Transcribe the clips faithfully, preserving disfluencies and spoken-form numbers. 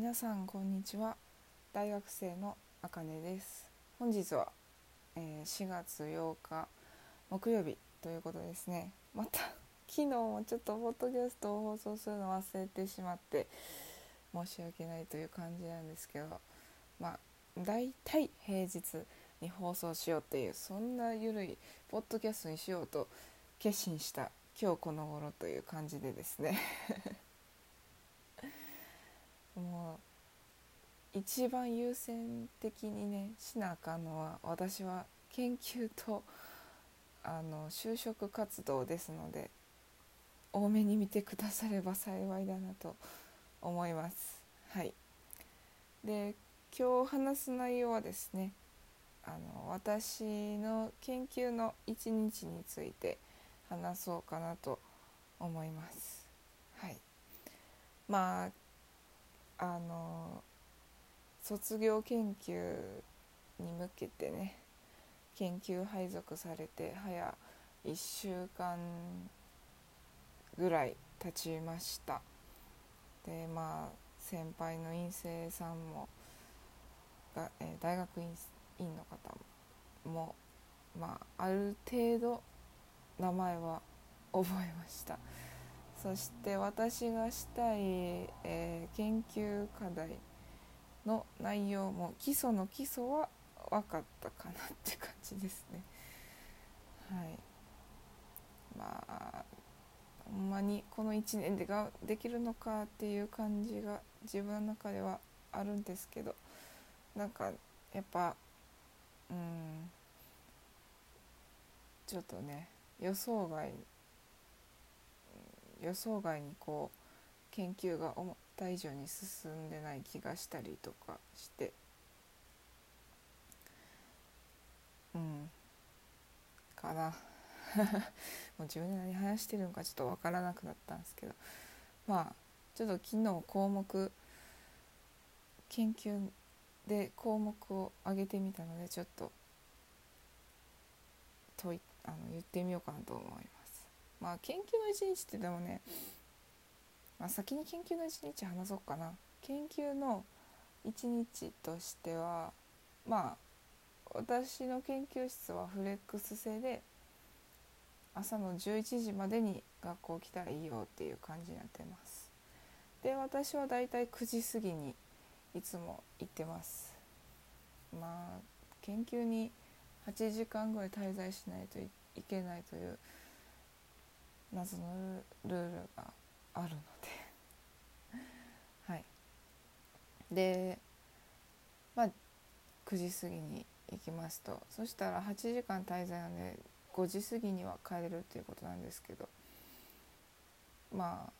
皆さんこんにちは。大学生のあかねです。本日は、えー、しがつようか木曜日ということですね。また昨日もちょっとポッドキャストを放送するの忘れてしまって申し訳ないという感じなんですけど、まあだいたい平日に放送しようっていう、そんな緩いポッドキャストにしようと決心した今日この頃という感じでですねもう一番優先的にねしなあかんのは、私は研究とあの就職活動ですので、多めに見てくだされば幸いだなと思います。はい。で、今日話す内容はですね、あの私の研究の一日について話そうかなと思います。はい。まああの卒業研究に向けてね、研究配属されて早いっしゅうかんぐらい経ちました。で、まあ先輩の院生さんもが、えー、大学院の方も、まあ、ある程度名前は覚えました。そして私がしたい、えー、研究課題の内容も基礎の基礎は分かったかなって感じですね。はい。まあほんまにこのいちねんでができるのかっていう感じが自分の中ではあるんですけど、なんかやっぱうんちょっとね予想外予想外にこう研究が思った以上に進んでない気がしたりとかして、うん、かなもう自分で何話してるのかちょっと分からなくなったんですけど、まあちょっと昨日項目研究で項目を上げてみたので、ちょっと問いあの言ってみようかなと思います。まあ、研究の一日ってでもね、まあ、先に研究の一日話そうかな。研究の一日としては、まあ私の研究室はフレックス制で、朝のじゅういちじまでに学校来たらいいよっていう感じになってます。で、私はだいたいくじ過ぎにいつも行ってます。まあ研究にはちじかんぐらい滞在しないと い, いけないという謎のルールがあるのではい。で、まあくじ過ぎに行きますと、そしたらはちじかん滞在なのでごじ過ぎには帰れるということなんですけど、まあ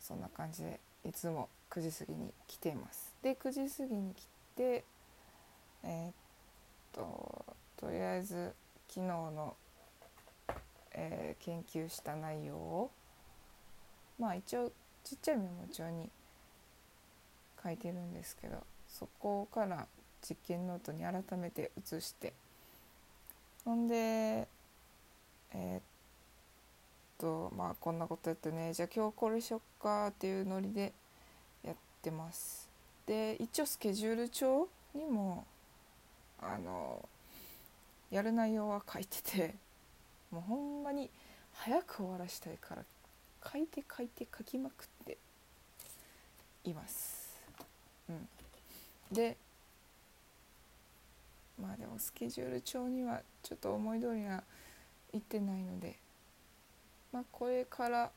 そんな感じでいつもくじ過ぎに来ています。で、くじ過ぎに来てえー、っととりあえず昨日のえー、研究した内容を、まあ一応ちっちゃいメモ帳に書いてるんですけど、そこから実験ノートに改めて移して、ほんでえー、っとまあこんなことやってね、じゃあ今日これしよっかっていうノリでやってます。で、一応スケジュール帳にもあのやる内容は書いてて、もうほんまに早く終わらしたいから書いて書いて書きまくっています、うん、でまあでもスケジュール帳にはちょっと思い通りにはいってないので、まあこれから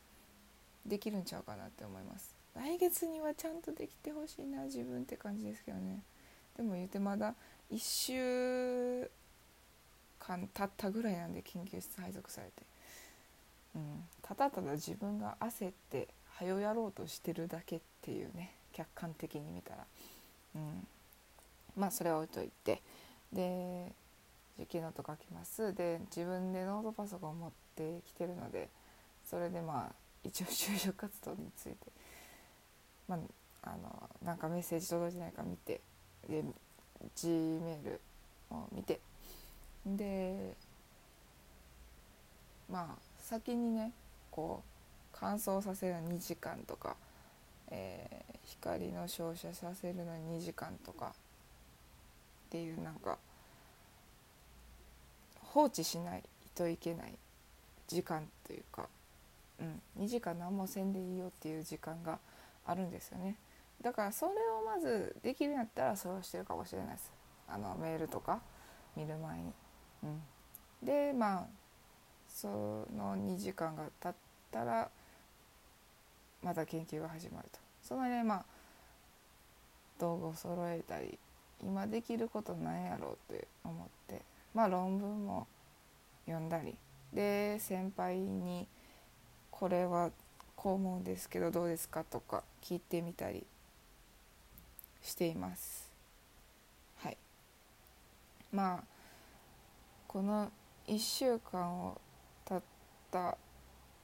できるんちゃうかなって思います。来月にはちゃんとできてほしいな自分って感じですけどね。でも言うてまだいっしゅうかん経ったぐらいなんで、研究室配属されて、うん、ただただ自分が焦って早やろうとしてるだけっていうね、客観的に見たら、うん、まあそれは置いといて、で実験ノート書きます。で、自分でノートパソコンを持ってきてるので、それでまあ一応就職活動について、まああのなんかメッセージ届いてないか見て、で G メールを見て、でまあ先にねこう乾燥させるにじかんとか、えー、光の照射させるのににじかんとかっていう、なんか放置しないといけない時間というか、うん、にじかん何もせんでいいよっていう時間があるんですよね。だからそれをまずできるんやったらそれをしてるかもしれないです、あのメールとか見る前に、うん、でまあそのにじかんが経ったらまた研究が始まると、そのね、まあ道具を揃えたり今できることなんやろうって思って、まあ論文も読んだりで、先輩にこれはこう思うんですけどどうですかとか聞いてみたりしています。はい。まあこのいっしゅうかんを経った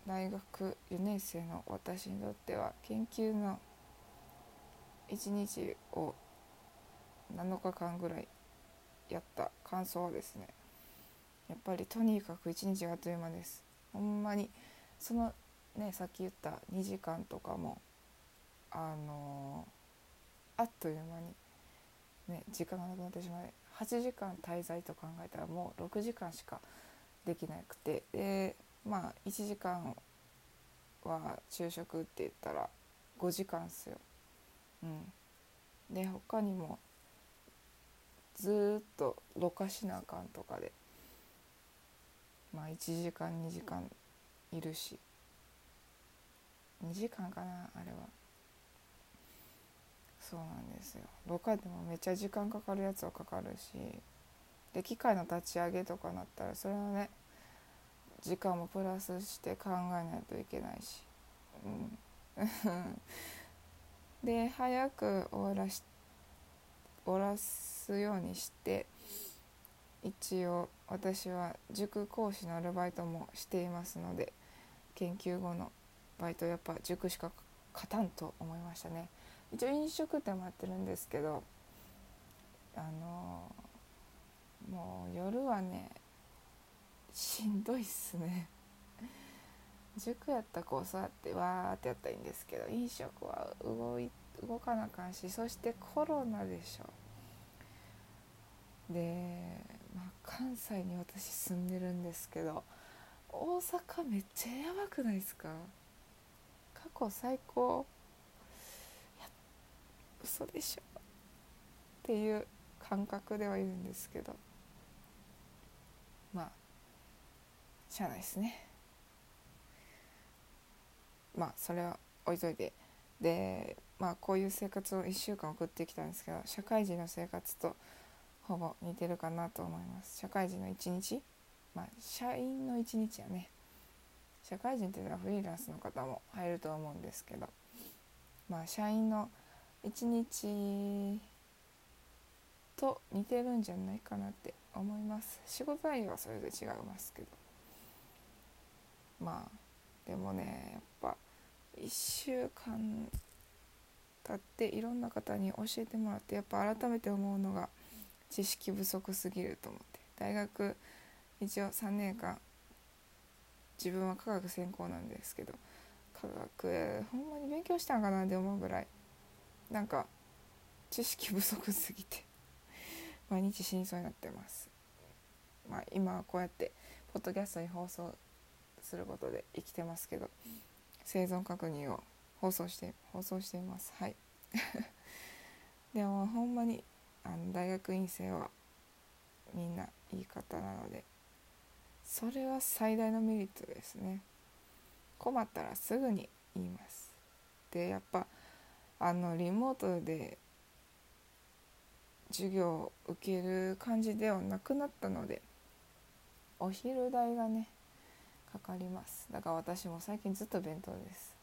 大学よねん生の私にとっては、研究のいちにちをなのかかんぐらいやった感想はですね、やっぱりとにかくいちにちがあっという間です。ほんまにそのね、さっき言ったにじかんとかもあのー、あっという間にね時間がなくなってしまい、はちじかん滞在と考えたらもうろくじかんしかできなくて、でまあいちじかんは昼食って言ったらごじかんっすよ。うん、で他にもずっとろ過しなあかんとかで、まあいちじかんにじかんいるし、にじかんかなあれは。そうなんですよ、ろ過でもめっちゃ時間かかるやつはかかるし、で機械の立ち上げとかなったらそれのね時間もプラスして考えないといけないし、うん、で早く終わらし終わらすようにして、一応私は塾講師のアルバイトもしていますので、研究後のバイトやっぱ塾しか勝たんと思いましたね。一応飲食店もやってるんですけど、あのー、もう夜はねしんどいっすね。塾やったらこうそうやってわーってやったらいいんですけど、飲食は動い動かなあかんし、そしてコロナでしょ。で、まあ、関西に私住んでるんですけど、大阪めっちゃやばくないですか？過去最高。いや、嘘でしょっていう感覚ではいるんですけど、まあしゃあないですね。まあそれは置いといて、でまあこういう生活をいっしゅうかん送ってきたんですけど、社会人の生活とほぼ似てるかなと思います。社会人のいちにち、まあ社員のいちにちやね。社会人っていうのはフリーランスの方も入ると思うんですけど、まあ社員のいちにちと似てるんじゃないかなって思います。仕事内容はそれぞれ違いますけど、まあでもねやっぱいっしゅうかん経っていろんな方に教えてもらって、やっぱ改めて思うのが知識不足すぎると思って、大学一応さんねんかん自分は科学専攻なんですけど、科学ほんまに勉強したんかなって思うぐらいなんか知識不足すぎて毎日死にそうになってます。まあ今はこうやってポッドキャストに放送することで生きてますけど、生存確認を放送して放送しています。はいでもほんまにあの大学院生はみんないい方なので、それは最大のメリットですね。困ったらすぐに言います。でやっぱあのリモートで授業を受ける感じではなくなったので、お昼代がねかかります。だから私も最近ずっと弁当です。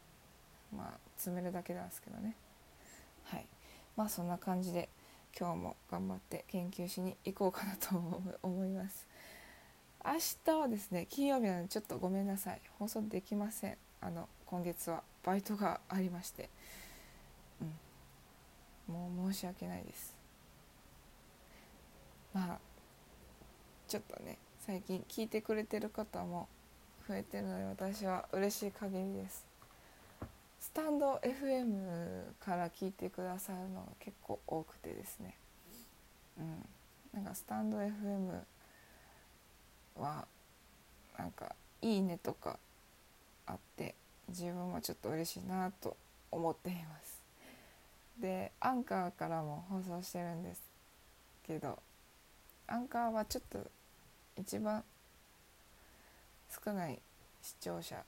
まあ詰めるだけなんですけどね。はい、まあそんな感じで今日も頑張って研究しに行こうかなと思います。明日はですね金曜日なのでちょっとごめんなさい、放送できません。あの今月はバイトがありまして、うん、もう申し訳ないです。まあちょっとね最近聞いてくれてる方も増えてるので私は嬉しい限りです。スタンド エフエム から聞いてくださるのが結構多くてですね、うん、なんかスタンド エフエム はなんかいいねとかあって自分もちょっと嬉しいなと思っています。でアンカーからも放送してるんですけど、アンカーはちょっと一番少ない視聴者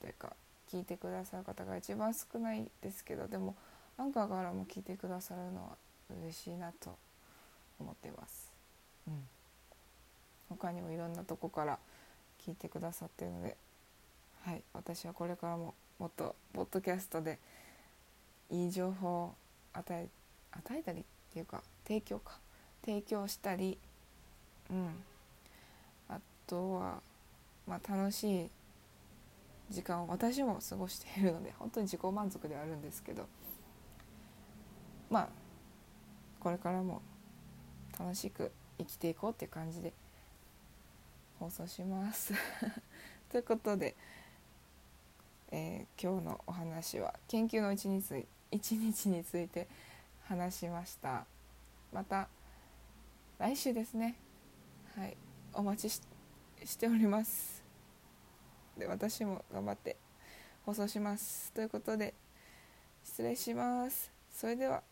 というか聞いてくださる方が一番少ないですけど、でもアンカーからも聞いてくださるのは嬉しいなと思ってます、うん、他にもいろんなとこから聞いてくださっているので、はい、私はこれからももっとポッドキャストでいい情報を与え、与えたりっていうか提供か提供したり、うん、あとは、まあ、楽しい時間を私も過ごしているので本当に自己満足ではあるんですけど、まあこれからも楽しく生きていこうっていう感じで放送しますということで、えー、今日のお話は研究の一日、一日について話しました。また来週ですね、はい、お待ち し, しております。で私も頑張って放送しますということで失礼します。それでは。